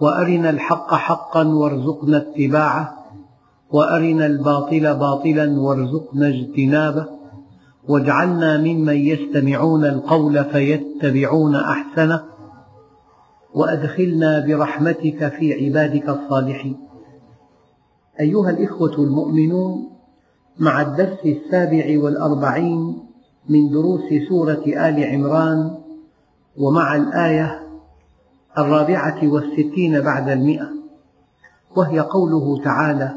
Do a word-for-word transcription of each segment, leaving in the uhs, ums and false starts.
وأرنا الحق حقا وارزقنا اتباعه، وأرنا الباطل باطلا وارزقنا اجتنابه، واجعلنا ممن يستمعون القول فيتبعون أحسنه، وأدخلنا برحمتك في عبادك الصالحين. أيها الإخوة المؤمنون، مع الدرس السابع والأربعين من دروس سورة آل عمران، ومع الآية الرابعة والستين بعد المئة، وهي قوله تعالى: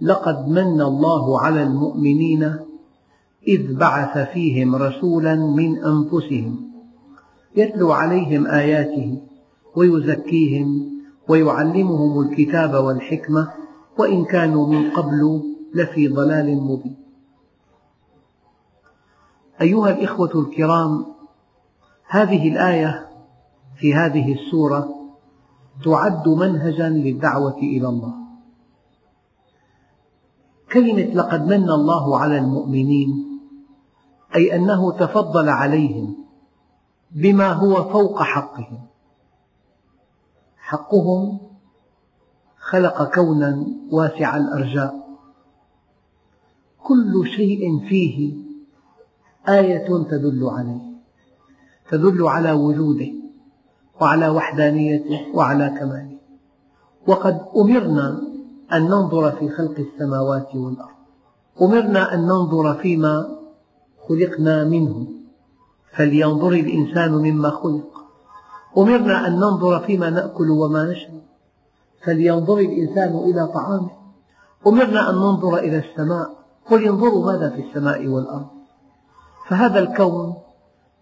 لقد من الله على المؤمنين إذ بعث فيهم رسولا من أنفسهم يتلو عليهم آياته ويزكيهم ويعلمهم الكتاب والحكمة وإن كانوا من قبل لفي ضلال مبين. أيها الإخوة الكرام، هذه الآية في هذه السورة تعد منهجا للدعوة إلى الله. كلمة لقد من الله على المؤمنين أي أنه تفضل عليهم بما هو فوق حقهم. حقهم خلق كونا واسع الأرجاء، كل شيء فيه آية تدل عليه، تدل على وجوده وعلى وحدانيته وعلى كماله. وقد أمرنا أن ننظر في خلق السماوات والأرض، أمرنا أن ننظر فيما خلقنا منه، فلينظر الإنسان مما خلق. أمرنا أن ننظر فيما نأكل وما نشرب، فلينظر الإنسان إلى طعامه. أمرنا أن ننظر إلى السماء، ولينظروا ماذا في السماء والأرض. فهذا الكون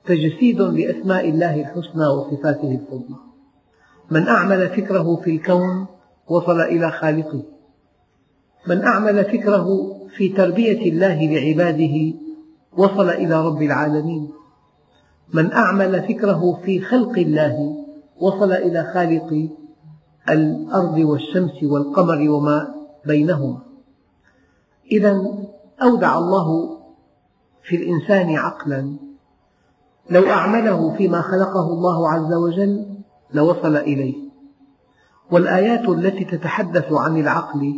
تجسيد لأسماء الله الحسنى وصفاته الفضلى. من أعمل فكره في الكون وصل إلى خالقه، من أعمل فكره في تربية الله لعباده وصل إلى رب العالمين، من أعمل فكره في خلق الله وصل إلى خالق الأرض والشمس والقمر وما بينهما. إذا أودع الله في الإنسان عقلا لو أعمله فيما خلقه الله عز وجل لوصل إليه. والآيات التي تتحدث عن العقل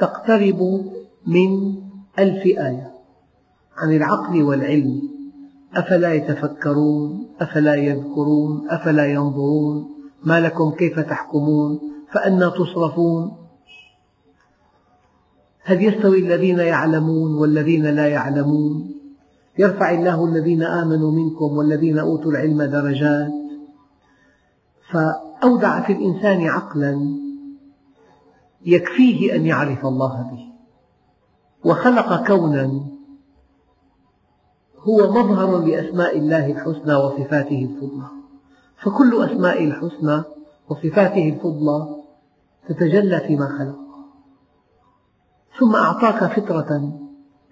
تقترب من ألف آية عن العقل والعلم: أفلا يتفكرون، أفلا يذكرون، أفلا ينظرون، ما لكم كيف تحكمون، فأنى تصرفون، هل يستوي الذين يعلمون والذين لا يعلمون، يرفع الله الذين آمنوا منكم والذين أوتوا العلم درجات. فأودع في الإنسان عقلا يكفيه أن يعرف الله به، وخلق كونا هو مظهر لأسماء الله الحسنى وصفاته الفضلى. فكل أسماء الحسنى وصفاته الفضلى تتجلى فيما خلق. ثم أعطاك فطرة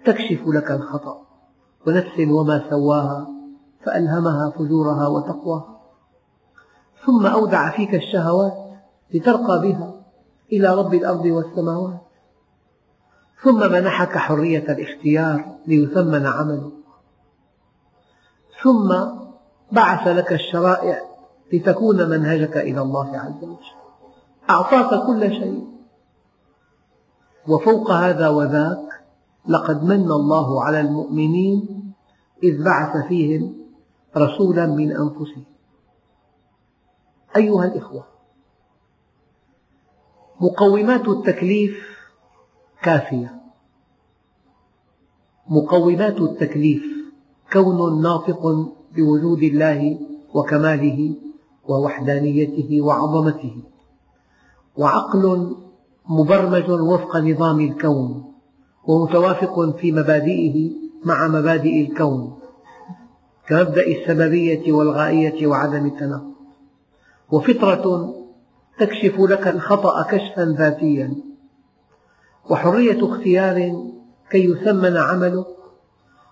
تكشف لك الخطأ، ونفس وما سواها فألهمها فجورها وتقواها. ثم أودع فيك الشهوات لترقى بها إلى رب الأرض والسماوات. ثم منحك حرية الاختيار ليثمن عمله. ثم بعث لك الشرائع لتكون منهجك إلى الله عز وجل. أعطاك كل شيء، وفوق هذا وذاك لقد من الله على المؤمنين إذ بعث فيهم رسولا من أنفسهم. أيها الإخوة، مقومات التكليف كافية. مقومات التكليف كون ناطق بوجود الله وكماله ووحدانيته وعظمته، وعقل مبرمج وفق نظام الكون ومتوافق في مبادئه مع مبادئ الكون كمبدأ السببية والغائية وعدم التناقض، وفطرة تكشف لك الخطأ كشفا ذاتيا، وحرية اختيار كي يثمن عملك،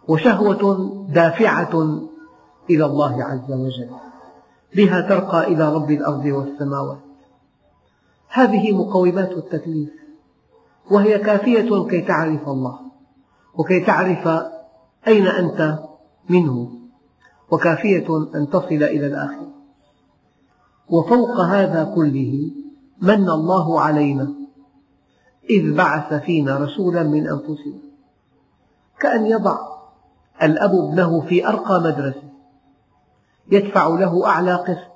وشهوة دافعة إلى الله عز وجل بها ترقى إلى رب الأرض والسماوات. هذه مقومات التكليف، وهي كافية كي تعرف الله وكي تعرف أين أنت منه، وكافية أن تصل إلى الآخرة. وفوق هذا كله من الله علينا إذ بعث فينا رسولا من أنفسنا، كأن يضع الأب ابنه في أرقى مدرسة، يدفع له أعلى قسط،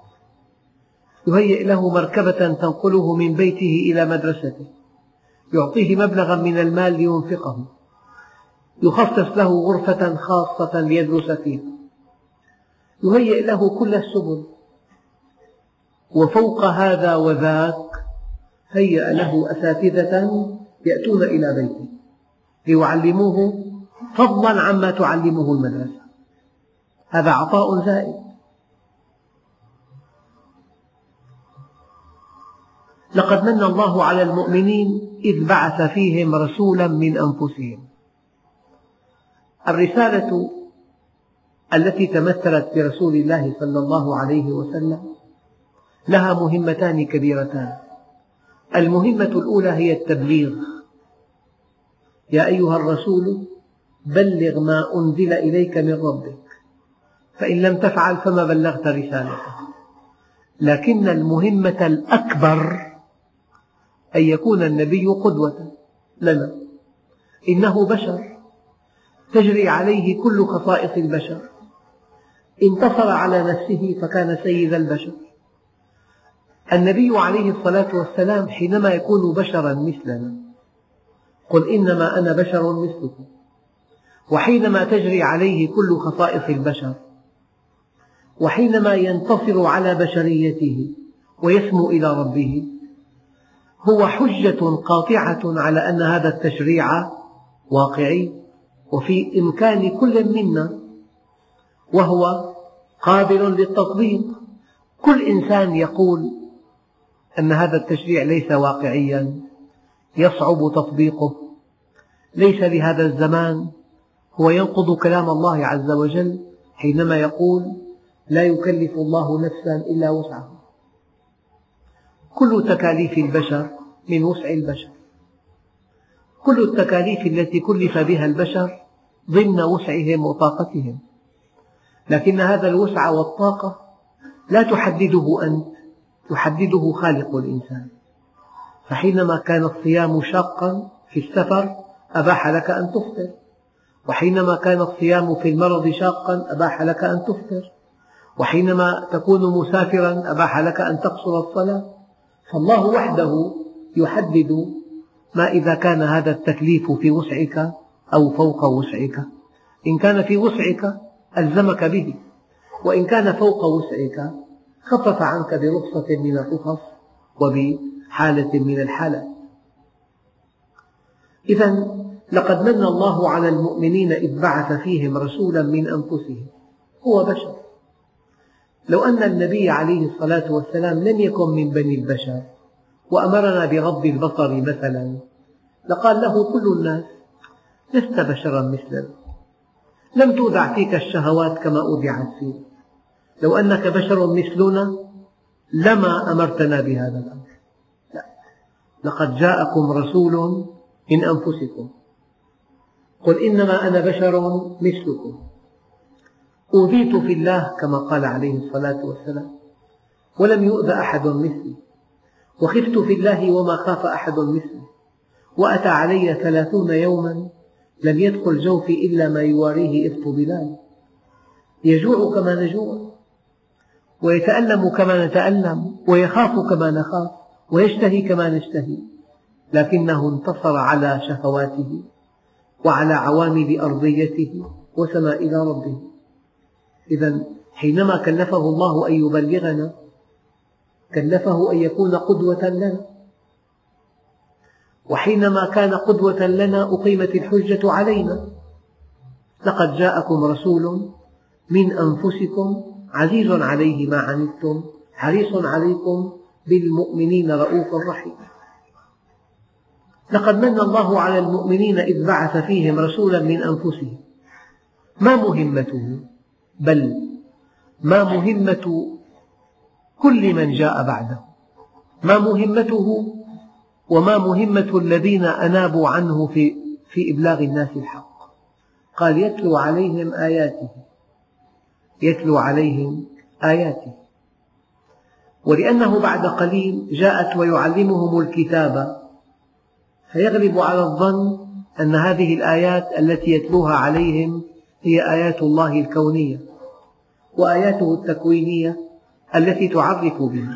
يهيئ له مركبة تنقله من بيته إلى مدرسته، يعطيه مبلغا من المال لينفقه، يخصص له غرفة خاصة ليدرس فيها، يهيئ له كل السبل. وفوق هذا وذاك هيأ له أساتذة يأتون إلى بيته ليعلموه فضلا عما تعلمه المدرسة. هذا عطاء زائد. لقد من الله على المؤمنين إذ بعث فيهم رسولا من أنفسهم. الرسالة التي تمثلت برسول الله صلى الله عليه وسلم لها مهمتان كبيرتان. المهمة الأولى هي التبليغ، يا أيها الرسول بلغ ما أنزل إليك من ربك فإن لم تفعل فما بلغت رسالته. لكن المهمة الأكبر أن يكون النبي قدوة لنا، إنه بشر تجري عليه كل خصائص البشر، انتصر على نفسه فكان سيد البشر. النبي عليه الصلاة والسلام حينما يكون بشرا مثلنا، قل إنما أنا بشر مثلكم، وحينما تجري عليه كل خصائص البشر، وحينما ينتصر على بشريته ويسمو إلى ربه، هو حجة قاطعة على أن هذا التشريع واقعي وفي إمكان كل منا، وهو قابل للتطبيق. كل إنسان يقول أن هذا التشريع ليس واقعيا، يصعب تطبيقه، ليس لهذا الزمان، هو ينقض كلام الله عز وجل حينما يقول لا يكلف الله نفسا إلا وسعها. كل تكاليف البشر من وسع البشر، كل التكاليف التي كلف بها البشر ضمن وسعهم وطاقتهم، لكن هذا الوسع والطاقة لا تحدده أنت، يحدده خالق الإنسان. فحينما كان الصيام شاقا في السفر أباح لك أن تفطر، وحينما كان الصيام في المرض شاقا أباح لك أن تفطر، وحينما تكون مسافرا أباح لك أن تقصر الصلاة. فالله وحده يحدد ما إذا كان هذا التكليف في وسعك أو فوق وسعك. إن كان في وسعك ألزمك به، وإن كان فوق وسعك خفف عنك برخصة من الرخص وبحالة من الحالات. إذا لقد من الله على المؤمنين إذ بعث فيهم رسولا من أنفسهم، هو بشر. لو أن النبي عليه الصلاة والسلام لم يكن من بني البشر وأمرنا بغض البصر مثلا، لقال له كل الناس لست بشرا مثلنا، لم تودع فيك الشهوات كما أودعت فيك، لو أنك بشر مثلنا لما أمرتنا بهذا الأمر. لا، لقد جاءكم رسول من أنفسكم، قل إنما أنا بشر مثلكم، أوذيت في الله كما قال عليه الصلاة والسلام ولم يؤذ أحد مثلي، وخفت في الله وما خاف أحد مثلي، وأتى علي ثلاثون يوما لم يدخل جوفي إلا ما يواريه إبط بلال، يجوع كما نجوع، ويتألم كما نتألم، ويخاف كما نخاف، ويشتهي كما نشتهي، لكنه انتصر على شهواته وعلى عوامل أرضيته وسمى إلى ربه. إذا حينما كلفه الله أن يبلغنا كلفه أن يكون قدوة لنا، وحينما كان قدوة لنا أقيمت الحجة علينا. لقد جاءكم رسول من أنفسكم عزيز عليه ما عنتم حريص عليكم بالمؤمنين رؤوف رحيم. لقد من الله على المؤمنين إذ بعث فيهم رسولا من أنفسهم. ما مهمته؟ بل ما مهمة كل من جاء بعده، ما مهمته وما مهمة الذين أنابوا عنه في, في إبلاغ الناس الحق. قال يتلو عليهم آياته، يتلو عليهم آياته، ولأنه بعد قليل جاءت ويعلمهم الكتاب، فيغلب على الظن أن هذه الآيات التي يتلوها عليهم هي آيات الله الكونية وآياته التكوينية التي تعرف به.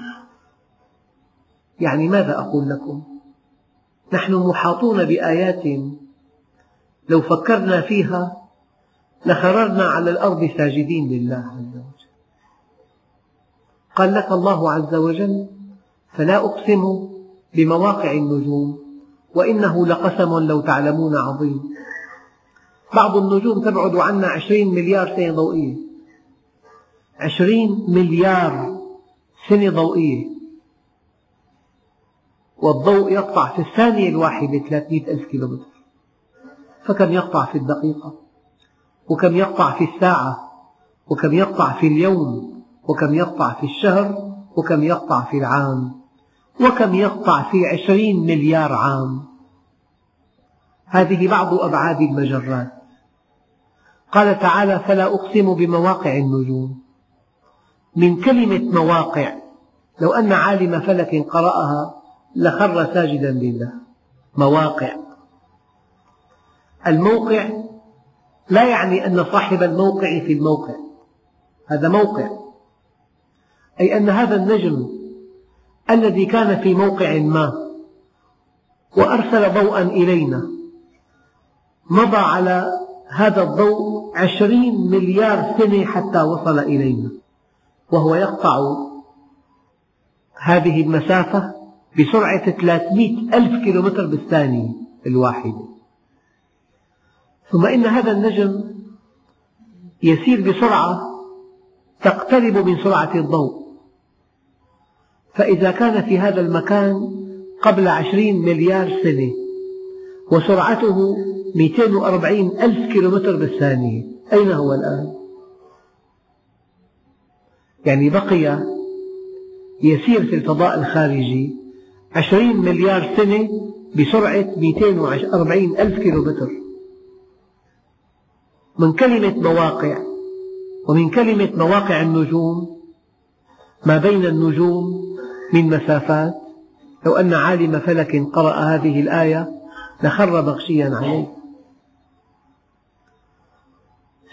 يعني ماذا أقول لكم؟ نحن محاطون بآيات لو فكرنا فيها لخررنا على الأرض ساجدين لله عز وجل. قال لك الله عز وجل: فلا أقسم بمواقع النجوم وإنه لقسم لو تعلمون عظيم. بعض النجوم تبعد عنا عشرين مليار سنة ضوئية، عشرين مليار سنة ضوئية، والضوء يقطع في الثانية الواحدة ثلاثمئة ألف كيلومتر، فكم يقطع في الدقيقة، وكم يقطع في الساعة، وكم يقطع في اليوم، وكم يقطع في الشهر، وكم يقطع في العام، وكم يقطع في عشرين مليار عام. هذه بعض أبعاد المجرات. قال تعالى: فلا أقسم بمواقع النجوم. من كلمة مواقع لو أن عالم فلك قرأها لخر ساجدا لله. مواقع، الموقع لا يعني أن صاحب الموقع في الموقع، هذا موقع، أي أن هذا النجم الذي كان في موقع ما وأرسل ضوءا إلينا، مضى على هذا الضوء عشرين مليار سنة حتى وصل إلينا، وهو يقطع هذه المسافة بسرعة ثلاثمئة ألف كيلومتر بالثانية الواحدة. ثم إن هذا النجم يسير بسرعة تقترب من سرعة الضوء، فإذا كان في هذا المكان قبل عشرين مليار سنة وسرعته مئتين وأربعين ألف كيلومتر بالثانية، أين هو الآن؟ يعني بقي يسير في الفضاء الخارجي عشرين مليار سنة بسرعة مئتين وأربعين ألف كيلومتر. من كلمة مواقع ومن كلمة مواقع النجوم ما بين النجوم من مسافات، لو أن عالم فلك قرأ هذه الآية لخر مغشيا عليه.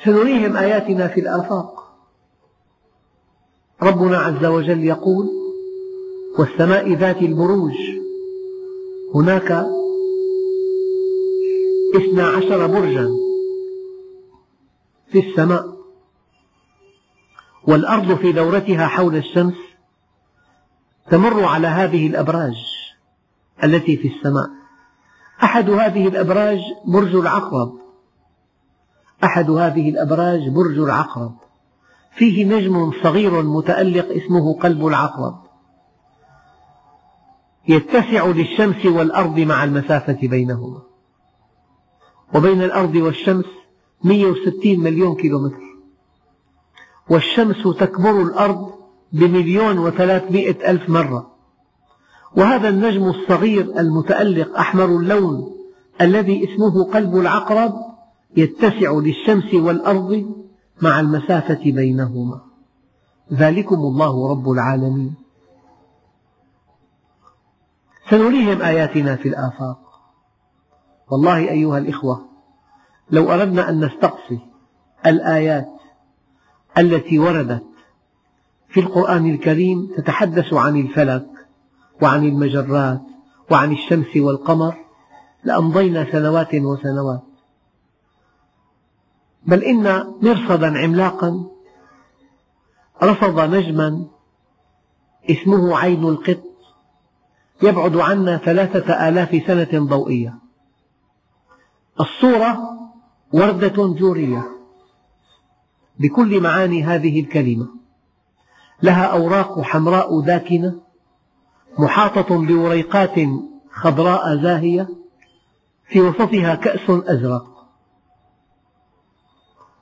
سنريهم آياتنا في الآفاق. ربنا عز وجل يقول: والسماء ذات البروج. هناك اثنا عشر برجا في السماء، والأرض في دورتها حول الشمس تمر على هذه الأبراج التي في السماء. أحد هذه الأبراج برج العقرب، أحد هذه الأبراج برج العقرب، فيه نجم صغير متألق اسمه قلب العقرب، يتسع للشمس والأرض مع المسافة بينهما، وبين الأرض والشمس مئة وستين مليون كيلومتر، والشمس تكبر الأرض بمليون وثلاثمئة ألف مرة. وهذا النجم الصغير المتألق أحمر اللون الذي اسمه قلب العقرب يتسع للشمس والأرض مع المسافة بينهما. ذلكم الله رب العالمين. سنريهم آياتنا في الآفاق. والله أيها الإخوة، لو أردنا أن نستقصي الآيات التي وردت في القرآن الكريم تتحدث عن الفلك وعن المجرات وعن الشمس والقمر لأمضينا سنوات وسنوات، بل إن مرصدا عملاقا رصد نجما اسمه عين القط يبعد عنا ثلاثة آلاف سنة ضوئية. الصورة وردة جورية بكل معاني هذه الكلمة، لها أوراق حمراء داكنة محاطة بوريقات خضراء زاهية في وسطها كأس أزرق.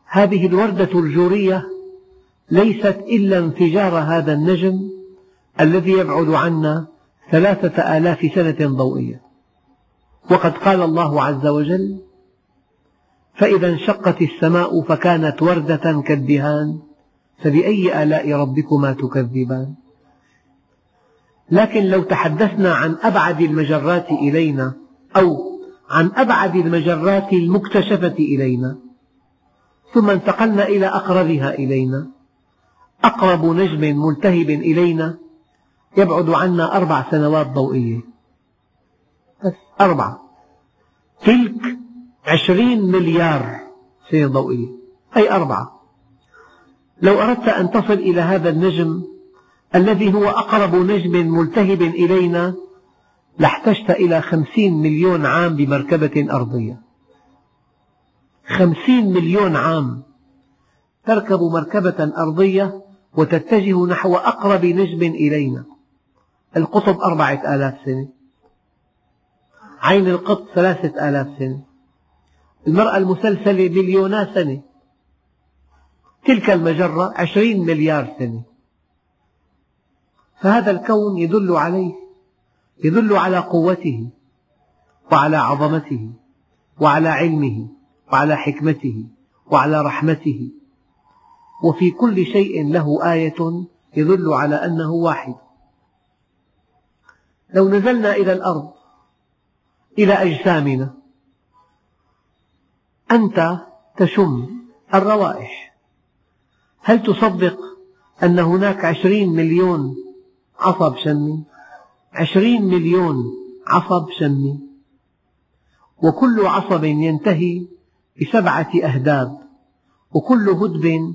هذه الوردة الجورية ليست إلا انفجار هذا النجم الذي يبعد عنا ثلاثة آلاف سنة ضوئية. وقد قال الله عز وجل: فإذا انشقت السماء فكانت وردة كالدهان فبأي آلاء ربكما تكذبان. لكن لو تحدثنا عن أبعد المجرات إلينا أو عن أبعد المجرات المكتشفة إلينا ثم انتقلنا إلى أقربها إلينا، أقرب نجم ملتهب إلينا يبعد عنا أربع سنوات ضوئية بس، أربعة، تلك عشرين مليار سنة ضوئية، أي أربعة. لو أردت أن تصل إلى هذا النجم الذي هو أقرب نجم ملتهب إلينا لاحتجت إلى خمسين مليون عام بمركبة أرضية. خمسين مليون عام تركب مركبة أرضية وتتجه نحو أقرب نجم إلينا. القطب أربعة آلاف سنة، عين القط ثلاثة آلاف سنة، المرأة المسلسلة مليونا سنة، تلك المجرة عشرين مليار سنة. فهذا الكون يدل عليه، يدل على قوته وعلى عظمته وعلى علمه وعلى حكمته وعلى رحمته، وفي كل شيء له آية يدل على أنه واحد. لو نزلنا إلى الأرض إلى أجسامنا، أنت تشم الروائح، هل تصدق أن هناك عشرين مليون عصب شمي؟ عشرين مليون عصب شمي، وكل عصب ينتهي بسبعة أهداب، وكل هدب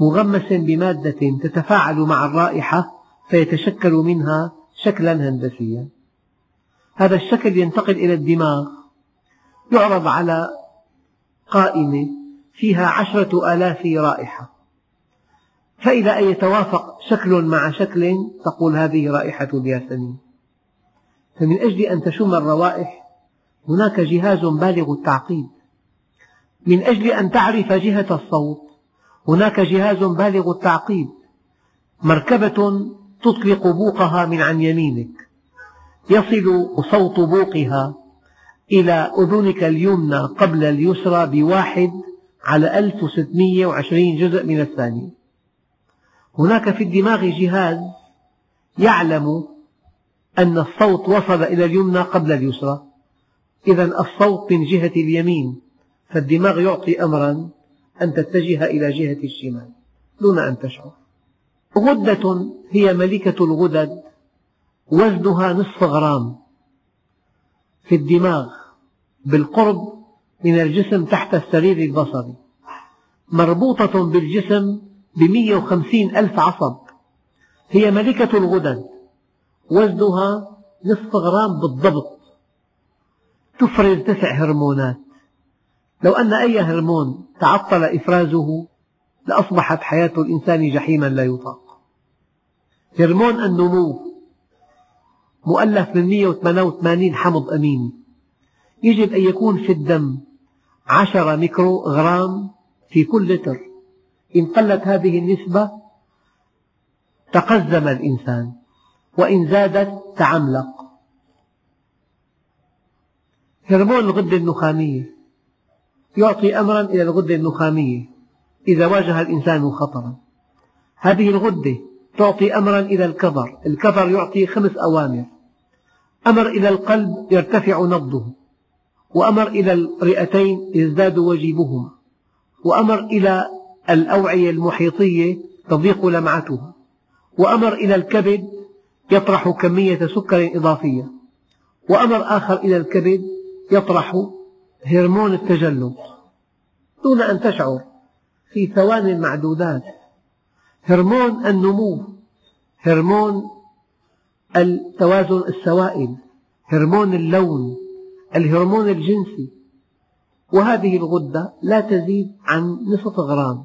مغمس بمادة تتفاعل مع الرائحة فيتشكل منها شكلا هندسيا. هذا الشكل ينتقل إلى الدماغ، يعرض على قائمة فيها عشرة آلاف رائحة، فإذا أن يتوافق شكل مع شكل تقول هذه رائحة الياسمين. فمن أجل أن تشم الروائح هناك جهاز بالغ التعقيد، من أجل أن تعرف جهة الصوت هناك جهاز بالغ التعقيد، مركبة تطلق بوقها من عن يمينك يصل صوت بوقها إلى أذنك اليمنى قبل اليسرى بواحد على ألف وستمئة وعشرين جزء من الثانية. هناك في الدماغ جهاز يعلم أن الصوت وصل إلى اليمنى قبل اليسرى، إذا الصوت من جهة اليمين، فالدماغ يعطي أمرا أن تتجه إلى جهة الشمال دون أن تشعر. غدة هي ملكة الغدد، وزنها نصف غرام في الدماغ بالقرب من الجسم تحت السرير البصري، مربوطة بالجسم بمئة وخمسين ألف عصب. هي ملكة الغدد، وزنها نصف غرام بالضبط، تفرز تسع هرمونات، لو أن أي هرمون تعطل إفرازه لأصبحت حياة الإنسان جحيما لا يطاق. هرمون النمو مؤلف من مئة وثمانية وثمانين حمض أميني، يجب أن يكون في الدم عشرة ميكرو غرام في كل لتر، إن قلت هذه النسبة تقزم الإنسان، وإن زادت تعملق. هرمون الغدة النخامية يعطي أمرا إلى الغدة النخامية إذا واجه الإنسان خطرا، هذه الغدة تعطي أمرا إلى الكظر، الكظر يعطي خمس أوامر: أمر إلى القلب يرتفع نبضه، وأمر إلى الرئتين يزداد وجيبهما، وأمر إلى الأوعية المحيطية تضيق لمعتها، وأمر إلى الكبد يطرح كمية سكر إضافية، وأمر آخر إلى الكبد يطرح هرمون التجلط دون أن تشعر في ثوان معدودات. هرمون النمو، هرمون التوازن السوائل، هرمون اللون، الهرمون الجنسي، وهذه الغدة لا تزيد عن نصف غرام.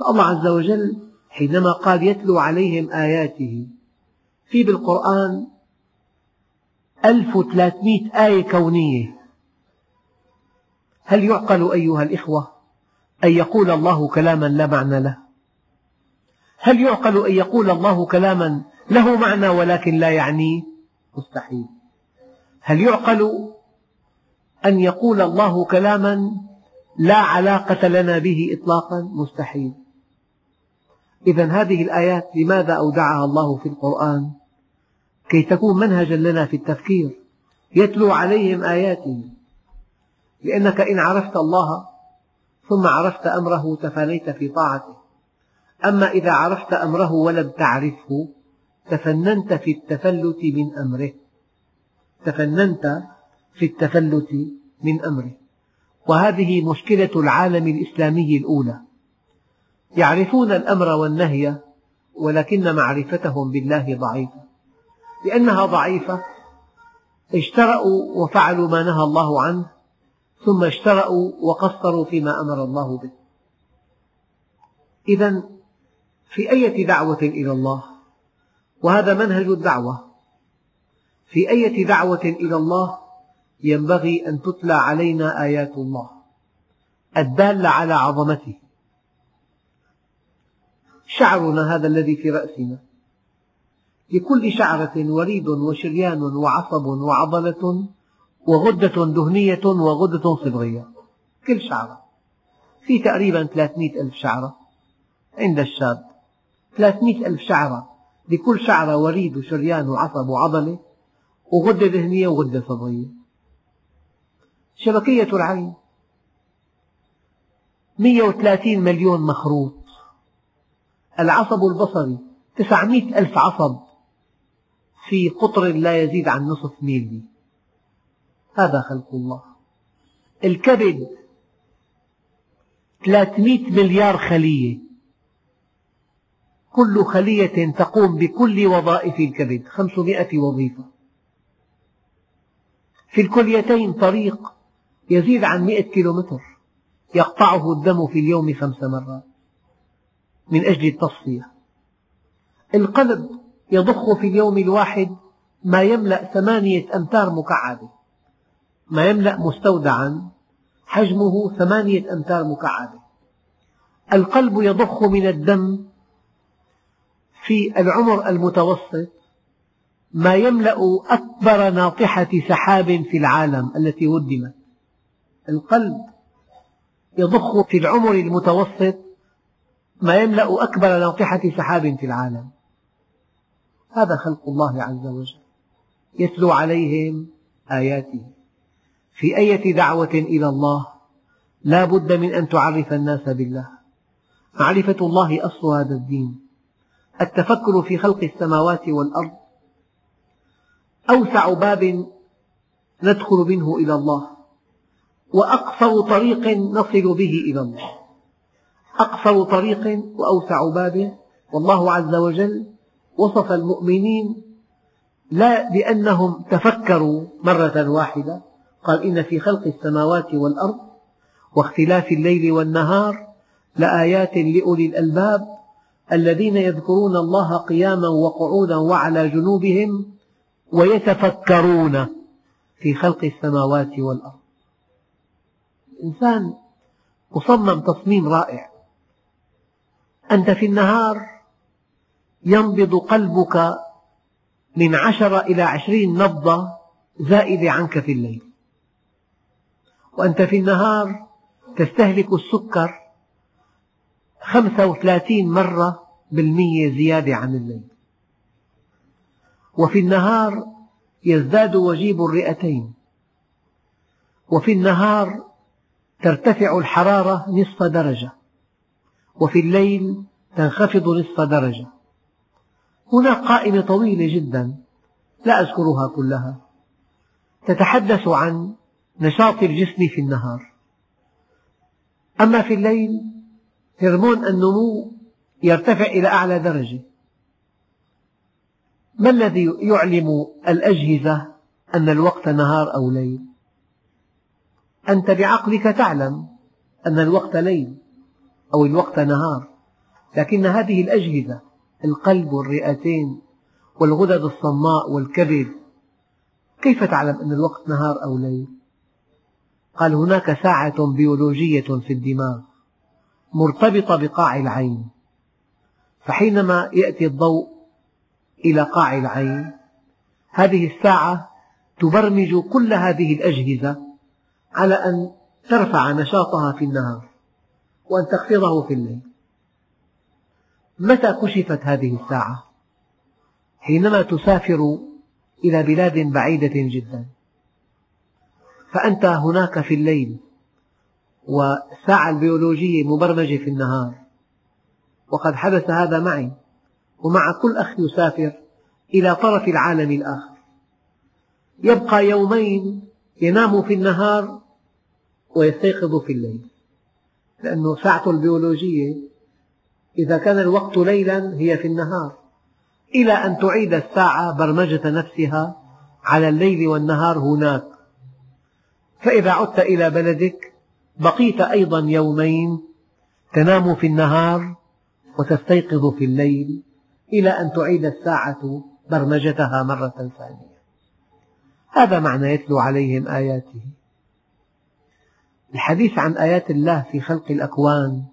فالله عز وجل حينما قال يتلو عليهم آياته في بالقرآن ألف وثلاثمئة آية كونية. هل يعقل أيها الإخوة أن يقول الله كلاما لا معنى له؟ هل يعقل أن يقول الله كلاما له معنى ولكن لا يعنيه؟ مستحيل. هل يعقل أن يقول الله كلاما لا علاقة لنا به إطلاقا؟ مستحيل. إذن هذه الآيات لماذا أودعها الله في القرآن؟ كي تكون منهجا لنا في التفكير، يتلو عليهم آياته، لأنك إن عرفت الله ثم عرفت أمره تفانيت في طاعته، أما إذا عرفت أمره ولم تعرفه تفننت في التفلت من أمره، تفننت في التفلت من أمره، وهذه مشكلة العالم الإسلامي الأولى، يعرفون الأمر والنهي ولكن معرفتهم بالله ضعيفة، لأنها ضعيفة اشترأوا وفعلوا ما نهى الله عنه، ثم اشترأوا وقصروا فيما أمر الله به. إذن في أية دعوة إلى الله، وهذا منهج الدعوة، في أية دعوة إلى الله ينبغي أن تتلى علينا آيات الله الدالة على عظمته. شعرنا هذا الذي في رأسنا، لكل شعرة وريد وشريان وعصب وعضلة وغدة دهنية وغدة صبغية، كل شعرة في تقريبا ثلاثمئة ألف شعرة عند الشاب، ثلاثمئة ألف شعرة، لكل شعرة وريد وشريان وعصب وعضلة وغدة دهنية وغدة صبغية. شبكية العين مئة وثلاثين مليون مخروط، العصب البصري تسعمئة ألف عصب في قطر لا يزيد عن نصف ميلي، هذا خلق الله. الكبد ثلاثمئة مليار خلية، كل خلية تقوم بكل وظائف الكبد، خمسمئة وظيفة. في الكليتين طريق يزيد عن مئة كيلومتر يقطعه الدم في اليوم خمس مرات من أجل التصفية. القلب يضخ في اليوم الواحد ما يملأ ثمانية أمتار مكعبة، ما يملأ مستودعا حجمه ثمانية أمتار مكعبة. القلب يضخ من الدم في العمر المتوسط ما يملأ أكبر ناطحة سحاب في العالم التي ودمت. القلب يضخ في العمر المتوسط ما يملأ أكبر ناطحة سحاب في العالم. هذا خلق الله عز وجل، يتلو عليهم آياته. في أية دعوة إلى الله لا بد من أن تعرف الناس بالله. معرفة الله أصل هذا الدين. التفكر في خلق السماوات والأرض أوسع باب ندخل منه إلى الله، وأقصر طريق نصل به إلى الله، أقصر طريق وأوسع باب. والله عز وجل وصف المؤمنين لا بأنهم تفكروا مرة واحدة، قال إن في خلق السماوات والأرض واختلاف الليل والنهار لآيات لأولي الألباب الذين يذكرون الله قياما وقعودا وعلى جنوبهم ويتفكرون في خلق السماوات والأرض. الإنسان مصمم تصميم رائع، أنت في النهار ينبض قلبك من عشرة إلى عشرين نبضة زائدة عنك في الليل، وأنت في النهار تستهلك السكر خمسة وثلاثين مرة بالمية زيادة عن الليل، وفي النهار يزداد وجيب الرئتين، وفي النهار ترتفع الحرارة نصف درجة، وفي الليل تنخفض نصف درجة. هناك قائمة طويلة جدا لا أذكرها كلها، تتحدث عن نشاط الجسم في النهار، أما في الليل هرمون النمو يرتفع إلى أعلى درجة. ما الذي يعلم الأجهزة أن الوقت نهار أو ليل؟ أنت بعقلك تعلم أن الوقت ليل أو الوقت نهار، لكن هذه الأجهزة القلب والرئتين والغدد الصماء والكبد، كيف تعلم أن الوقت نهار أو ليل؟ قال هناك ساعة بيولوجية في الدماغ مرتبطة بقاع العين، فحينما يأتي الضوء إلى قاع العين هذه الساعة تبرمج كل هذه الأجهزة على أن ترفع نشاطها في النهار وأن تخفضه في الليل. متى كشفت هذه الساعة؟ حينما تسافر إلى بلاد بعيدة جدا، فأنت هناك في الليل والساعة البيولوجية مبرمجة في النهار. وقد حدث هذا معي ومع كل أخ يسافر إلى طرف العالم الآخر، يبقى يومين ينام في النهار ويستيقظ في الليل، لأن ساعته البيولوجية إذا كان الوقت ليلا هي في النهار، إلى أن تعيد الساعة برمجة نفسها على الليل والنهار هناك. فإذا عدت إلى بلدك بقيت أيضا يومين تنام في النهار وتستيقظ في الليل، إلى أن تعيد الساعة برمجتها مرة ثانية. هذا معنى يتلو عليهم آياته. الحديث عن آيات الله في خلق الأكوان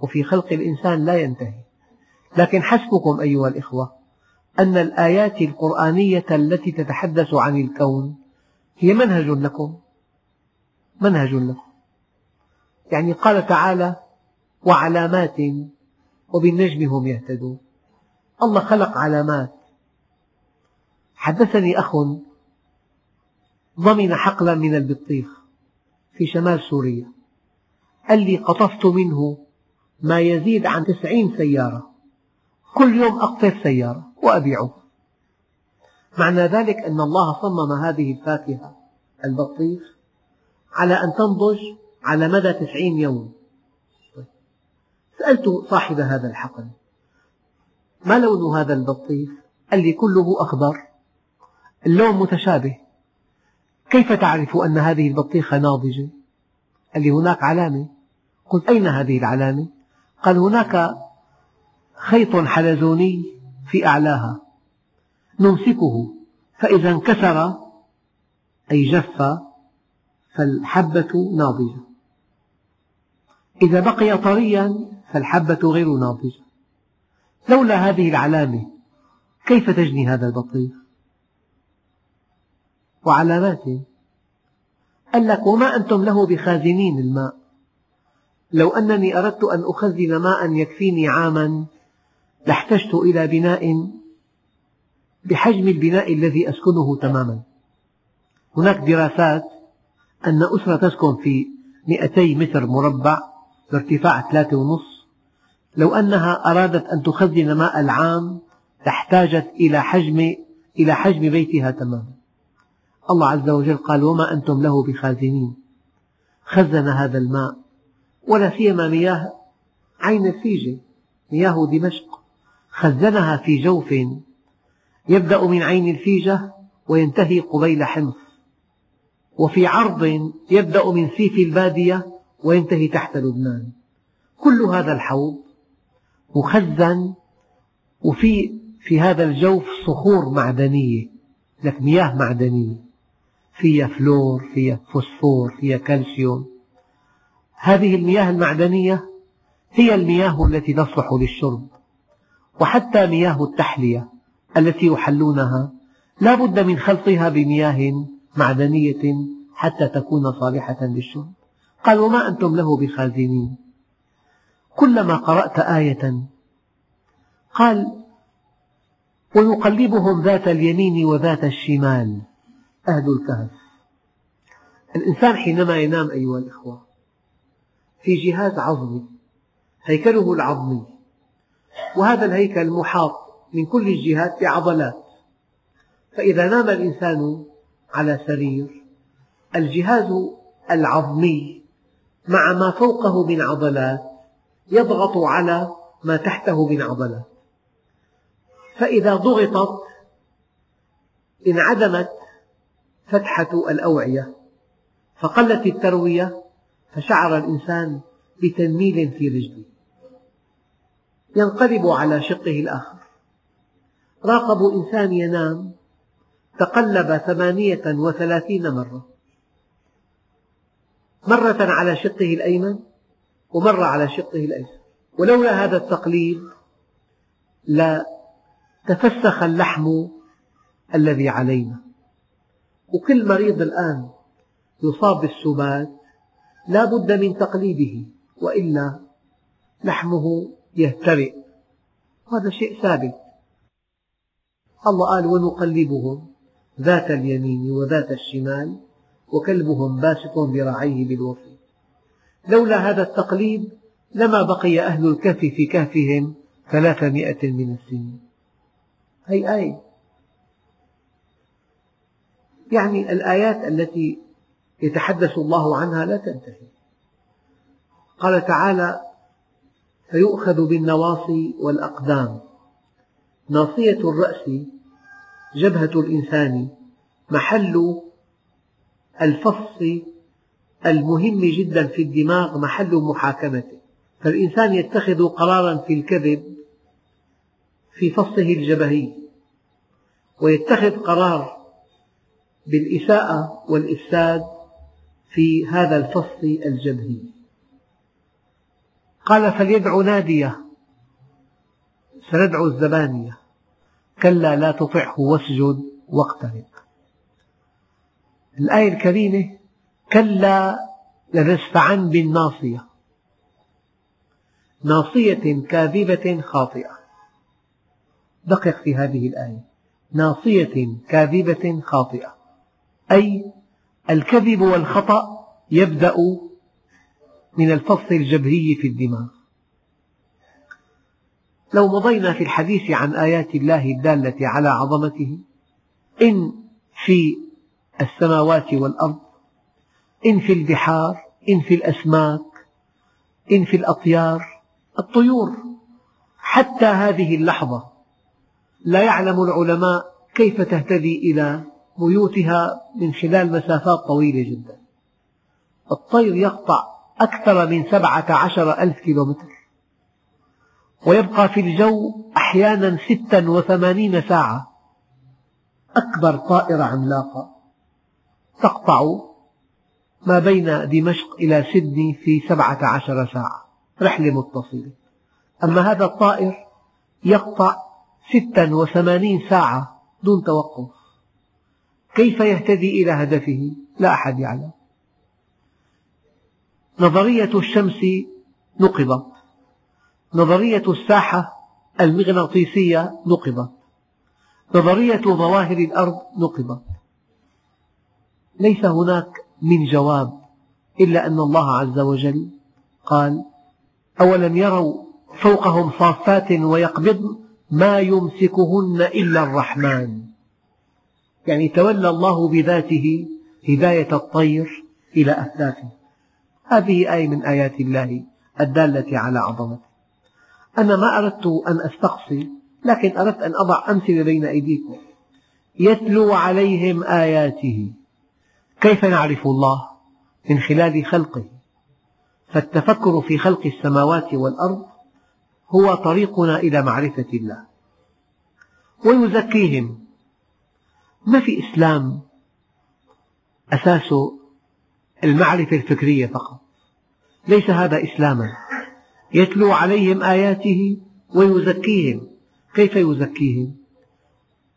وفي خلق الإنسان لا ينتهي، لكن حسبكم أيها الإخوة أن الآيات القرآنية التي تتحدث عن الكون هي منهج لكم، منهج لكم. يعني قال تعالى وعلامات وبالنجم هم يهتدون، الله خلق علامات. حدثني أخ ضمن حقلا من البطيخ في شمال سوريا، قال لي قطفت منه ما يزيد عن تسعين سيارة، كل يوم أقطف سيارة وأبيعه. معنى ذلك أن الله صمم هذه الفاكهة البطيخ على أن تنضج على مدى تسعين يوم. سألت صاحب هذا الحقل ما لون هذا البطيخ؟ قال لي كله أخضر، اللون متشابه. كيف تعرف أن هذه البطيخة ناضجة؟ قال لي هناك علامة. قلت أين هذه العلامة؟ قال هناك خيط حلزوني في أعلاها نمسكه، فإذا انكسر أي جف فالحبة ناضجة، إذا بقي طريا فالحبة غير ناضجة. لولا هذه العلامة كيف تجني هذا البطيخ؟ وعلامات. قال لك وما أنتم له بخازنين الماء، لو أنني أردت أن أخزن ماء يكفيني عاما لاحتجت إلى بناء بحجم البناء الذي أسكنه تماما. هناك دراسات أن أسرة تسكن في مئتي متر مربع بارتفاع ثلاثة ونصف، لو أنها أرادت أن تخزن ماء العام لاحتاجت إلى حجم إلى حجم بيتها تماما. الله عز وجل قال وما أنتم له بخازنين، خزن هذا الماء، ولا سيما مياه عين السيجة، مياه دمشق، خزنها في جوف يبدأ من عين الفيجة وينتهي قبيل حمص، وفي عرض يبدأ من سيف البادية وينتهي تحت لبنان. كل هذا الحوض مخزن، وفي في هذا الجوف صخور معدنية، لك مياه معدنية فيها فلور، فيها فوسفور، فيها كالسيوم. هذه المياه المعدنية هي المياه التي تصلح للشرب، وحتى مياه التحلية التي يحلونها لا بد من خلطها بمياه معدنية حتى تكون صالحة للشرب. قال وما أنتم له بخازنين. كلما قرأت آية قال ويقلبهم ذات اليمين وذات الشمال أهل الكهف. الإنسان حينما ينام أيها الإخوة في جهاز عظمي، هيكله العظمي، وهذا الهيكل محاط من كل الجهات بعضلات، فإذا نام الإنسان على سرير الجهاز العظمي مع ما فوقه من عضلات يضغط على ما تحته من عضلات، فإذا ضغطت انعدمت فتحة الأوعية فقلت التروية، فشعر الإنسان بتنميل في رجله، ينقلب على شقه الآخر. راقبوا إنسان ينام تقلب ثمانية وثلاثين مرة، مرة على شقه الأيمن ومرة على شقه الأيسر، ولولا هذا التقليب لتفسخ اللحم الذي علينا. وكل مريض الآن يصاب بالسبات لا بد من تقليبه، وإلا لحمه يهترئ، وهذا شيء ثابت. الله قال: ونقلبهم ذات اليمين وذات الشمال وكلبهم باسط ذراعيه بالوصي. لولا هذا التقليب لما بقي أهل الكهف في كهفهم ثلاثمائة من السنين. هي آية، يعني الآيات التي يتحدث الله عنها لا تنتهي. قال تعالى: فيؤخذ بالنواصي والأقدام. ناصية الرأس جبهة الإنسان، محل الفص المهم جدا في الدماغ، محل محاكمته. فالإنسان يتخذ قرارا في الكذب في فصه الجبهي، ويتخذ قرار بالإساءة والإفساد في هذا الفص الجبهي. قال: فليدع نادية سندع الزبانية، كلا لا تطعه واسجد واقترب. الآية الكريمة: كلا لنسفعن بالناصية، ناصية كاذبة خاطئة. دقق في هذه الآية: ناصية كاذبة خاطئة، أي الكذب والخطأ يبدأ من الفص الجبهي في الدماغ. لو مضينا في الحديث عن آيات الله الدالة على عظمته، إن في السماوات والأرض، إن في البحار، إن في الأسماك، إن في الأطيار، الطيور، حتى هذه اللحظة لا يعلم العلماء كيف تهتدي إلى بيوتها من خلال مسافات طويلة جدا. الطير يقطع أكثر من سبعة عشر ألف كيلومتر، ويبقى في الجو أحيانا ستا وثمانين ساعة. أكبر طائرة عملاقة تقطع ما بين دمشق إلى سيدني في سبعة عشر ساعة رحلة متصلة، أما هذا الطائر يقطع ستا وثمانين ساعة دون توقف. كيف يهتدي إلى هدفه؟ لا أحد يعلم. نظرية الشمس نقضت، نظرية الساحة المغناطيسية نقضت، نظرية ظواهر الأرض نقضت. ليس هناك من جواب، إلا أن الله عز وجل قال: أولم يروا فوقهم صافات ويقبضن ما يمسكهن إلا الرحمن. يعني تولى الله بذاته هداية الطير إلى أهدافه. هذه آية من آيات الله الدالة على عظمته. أنا ما أردت أن أستقصي، لكن أردت أن أضع أمثلة بين أيديكم. يتلو عليهم آياته. كيف نعرف الله؟ من خلال خلقه. فالتفكر في خلق السماوات والأرض هو طريقنا إلى معرفة الله. ويزكيهم. ما في إسلام أساسه المعرفة الفكرية فقط، ليس هذا إسلاما. يتلو عليهم آياته ويزكيهم. كيف يزكيهم؟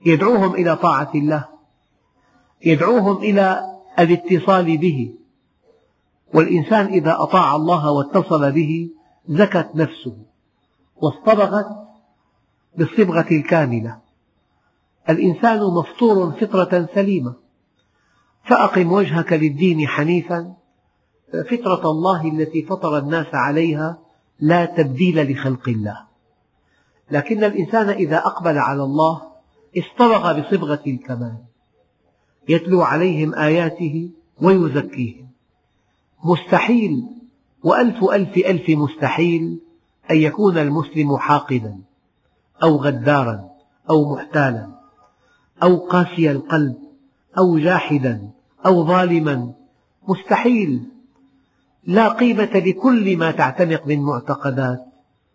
يدعوهم إلى طاعة الله، يدعوهم إلى الاتصال به. والإنسان إذا أطاع الله واتصل به زكت نفسه واصطبغت بالصبغة الكاملة. الإنسان مفطور فطرة سليمة، فأقم وجهك للدين حنيفا، فطرة الله التي فطر الناس عليها لا تبديل لخلق الله. لكن الإنسان إذا أقبل على الله اصطبغ بصبغة الكمال. يتلو عليهم آياته ويزكيهم. مستحيل وألف ألف ألف مستحيل أن يكون المسلم حاقدا أو غدارا أو محتالا أو قاسي القلب أو جاحدا أو ظالما، مستحيل. لا قيمة لكل ما تعتنق من معتقدات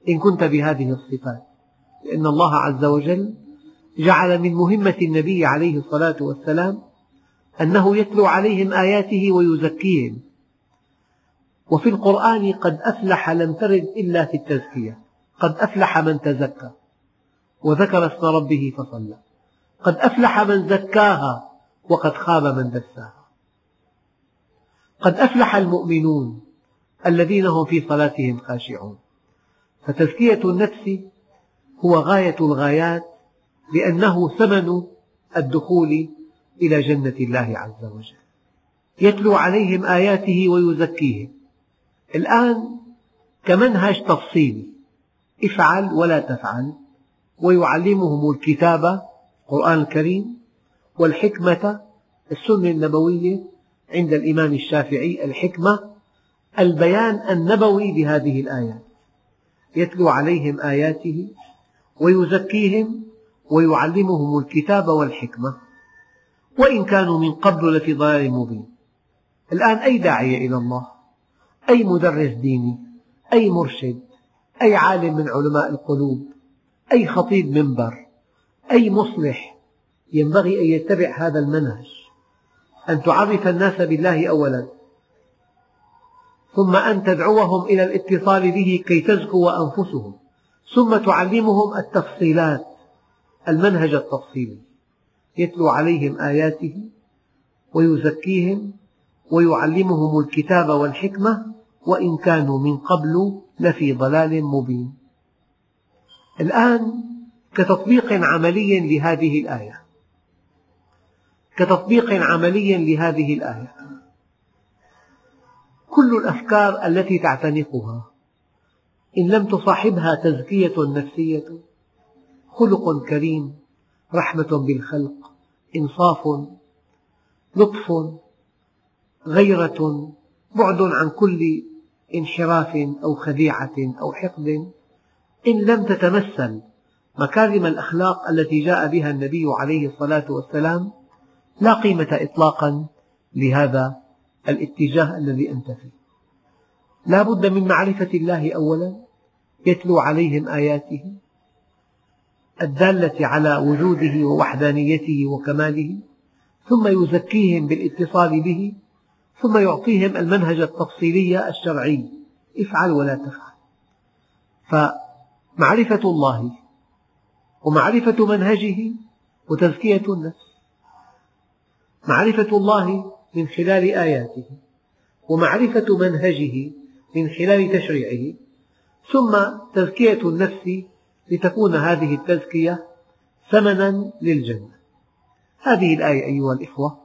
إن كنت بهذه الصفات، لأن الله عز وجل جعل من مهمة النبي عليه الصلاة والسلام أنه يتلو عليهم آياته ويزكيهم. وفي القرآن قد أفلح لم ترد إلا في التزكية، قد أفلح من تزكى وذكر اسم ربه فصلى، قد أفلح من زكاها وقد خاب من دساها، قد أفلح المؤمنون الذين هم في صلاتهم خاشعون. فتزكية النفس هو غاية الغايات لأنه ثمن الدخول إلى جنة الله عز وجل. يتلو عليهم آياته ويزكيهم، الآن كمنهج تفصيلي افعل ولا تفعل، ويعلمهم الكتابة القرآن الكريم والحكمة السنة النبوية، عند الإمام الشافعي الحكمة البيان النبوي بهذه الآيات. يتلو عليهم آياته ويزكيهم ويعلمهم الكتاب والحكمة وإن كانوا من قبل لفي ضلال مبين. الآن أي داعية إلى الله، أي مدرس ديني، أي مرشد، أي عالم من علماء القلوب، أي خطيب منبر، أي مصلح ينبغي أن يتبع هذا المنهج، أن تعرف الناس بالله أولا، ثم أن تدعوهم إلى الاتصال به كي تزكو أنفسهم، ثم تعلمهم التفصيلات، المنهج التفصيلي. يتلو عليهم آياته ويزكيهم ويعلمهم الكتاب والحكمة وإن كانوا من قبل لفي ضلال مبين. الآن كتطبيق عملي لهذه الآية، كتطبيق عملي لهذه الآية كل الأفكار التي تعتنقها إن لم تصاحبها تزكية نفسية، خلق كريم، رحمة بالخلق، إنصاف، لطف، غيرة، بعد عن كل انحراف أو خديعة أو حقد، إن لم تتمثل مكارم الأخلاق التي جاء بها النبي عليه الصلاة والسلام، لا قيمة إطلاقا لهذا الاتجاه الذي أنت فيه. لا بد من معرفة الله أولا، يتلو عليهم آياته الدالة على وجوده ووحدانيته وكماله، ثم يزكيهم بالاتصال به، ثم يعطيهم المنهج التفصيلي الشرعي افعل ولا تفعل. فمعرفة الله ومعرفة منهجه وتزكية النفس، معرفة الله من خلال آياته ومعرفة منهجه من خلال تشريعه، ثم تزكية النفس لتكون هذه التزكية ثمنا للجنة. هذه الآية أيها الإخوة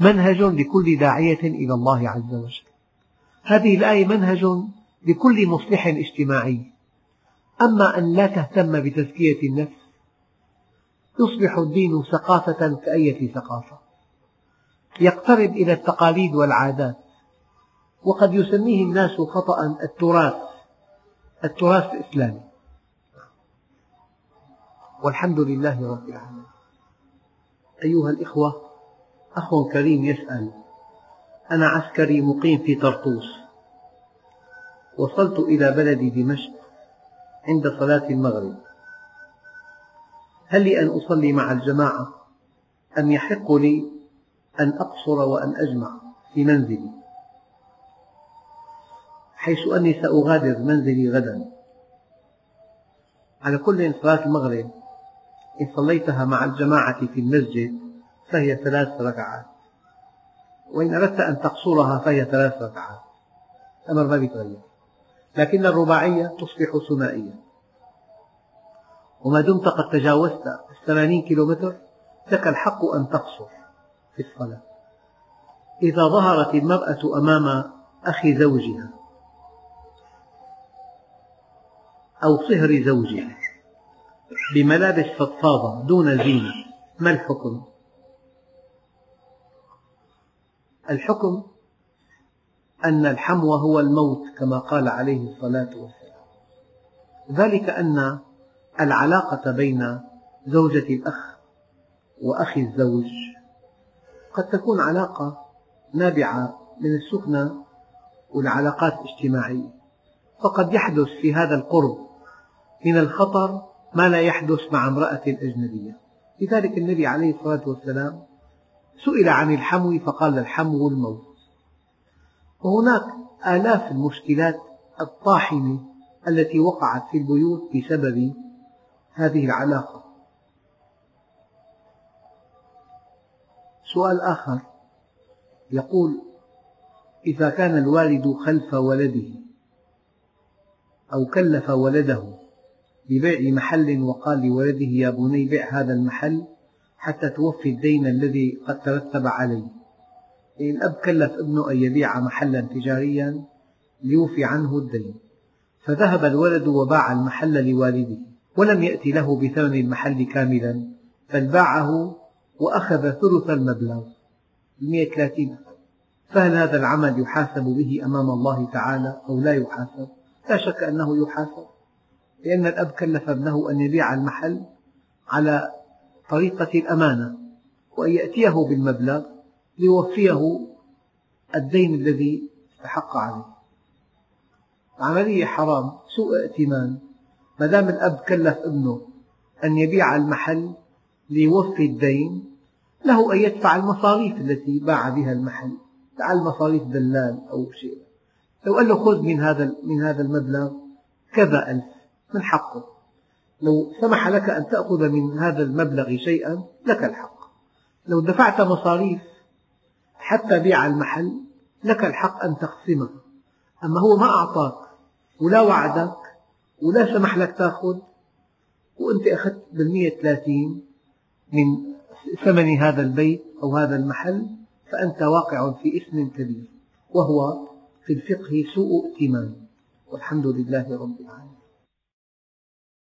منهج لكل داعية إلى الله عز وجل، هذه الآية منهج لكل مصلح اجتماعي. أما أن لا تهتم بتزكية النفس يصبح الدين ثقافة كأية ثقافة، يقترب إلى التقاليد والعادات، وقد يسميه الناس خطأ التراث، التراث الإسلامي، والحمد لله رب العالمين. أيها الإخوة، أخ كريم يسأل: أنا عسكري مقيم في طرطوس، وصلت إلى بلدي دمشق عند صلاة المغرب، هل لي أن أصلي مع الجماعة أم يحق لي أن أقصر وأن أجمع في منزلي، حيث أني سأغادر منزلي غدا؟ على كل، صلاة المغرب إن صليتها مع الجماعة في المسجد فهي ثلاث ركعات، وإن أردت أن تقصرها فهي ثلاث ركعات، الأمر ما يتغير، لكن الرباعية تصبح ثنائية، وما دمت قد تجاوزت الثمانين كيلومتر لك الحق أن تقصر في الصلاة. إذا ظهرت المرأة أمام أخي زوجها أو صهر زوجها بملابس فضفاضة دون زينة، ما الحكم؟ الحكم أن الحموى هو الموت كما قال عليه الصلاة والسلام، ذلك أن العلاقة بين زوجة الأخ وأخي الزوج قد تكون علاقة نابعة من السكنة والعلاقات الاجتماعية، فقد يحدث في هذا القرب من الخطر ما لا يحدث مع امرأة أجنبية، لذلك النبي عليه الصلاة والسلام سئل عن الحمو فقال الحمو الموت. وهناك آلاف المشكلات الطاحنة التي وقعت في البيوت بسبب هذه العلاقة. سؤال آخر يقول: إذا كان الوالد خلف ولده أو كلف ولده ببيع محل وقال لولده يا بني بيع هذا المحل حتى توفي الدين الذي قد ترتب عليه، يعني الأب كلف ابنه أن يبيع محلا تجاريا ليوفي عنه الدين، فذهب الولد وباع المحل لوالده ولم يأتي له بثمن المحل كاملا، بل باعه وأخذ ثلث المبلغ مئة وثلاثين. فهل هذا العمل يحاسب به أمام الله تعالى أو لا يحاسب؟ لا شك أنه يحاسب، لأن الأب كلف ابنه أن يبيع المحل على طريقة الأمانة وأن يأتيه بالمبلغ ليوفيه الدين الذي استحق عليه. عملية حرام، سوء ائتمان. ما دام الأب كلف ابنه أن يبيع المحل ليوفي الدين، له أن يدفع المصاريف التي باع بها المحل، تعال مصاريف دلال أو شيء. لو قال له خذ من هذا من هذا المبلغ كذا ألف، من حقه. لو سمح لك أن تأخذ من هذا المبلغ شيئا لك الحق. لو دفعت مصاريف حتى بيع المحل لك الحق أن تقسمه. أما هو ما أعطاك ولا وعدك ولا سمح لك تأخذ، وأنت أخذت بالمئة ثلاثين من ثمن هذا البيت أو هذا المحل، فأنت واقع في إثم كبير، وهو في الفقه سوء ائتمان. والحمد لله رب العالمين.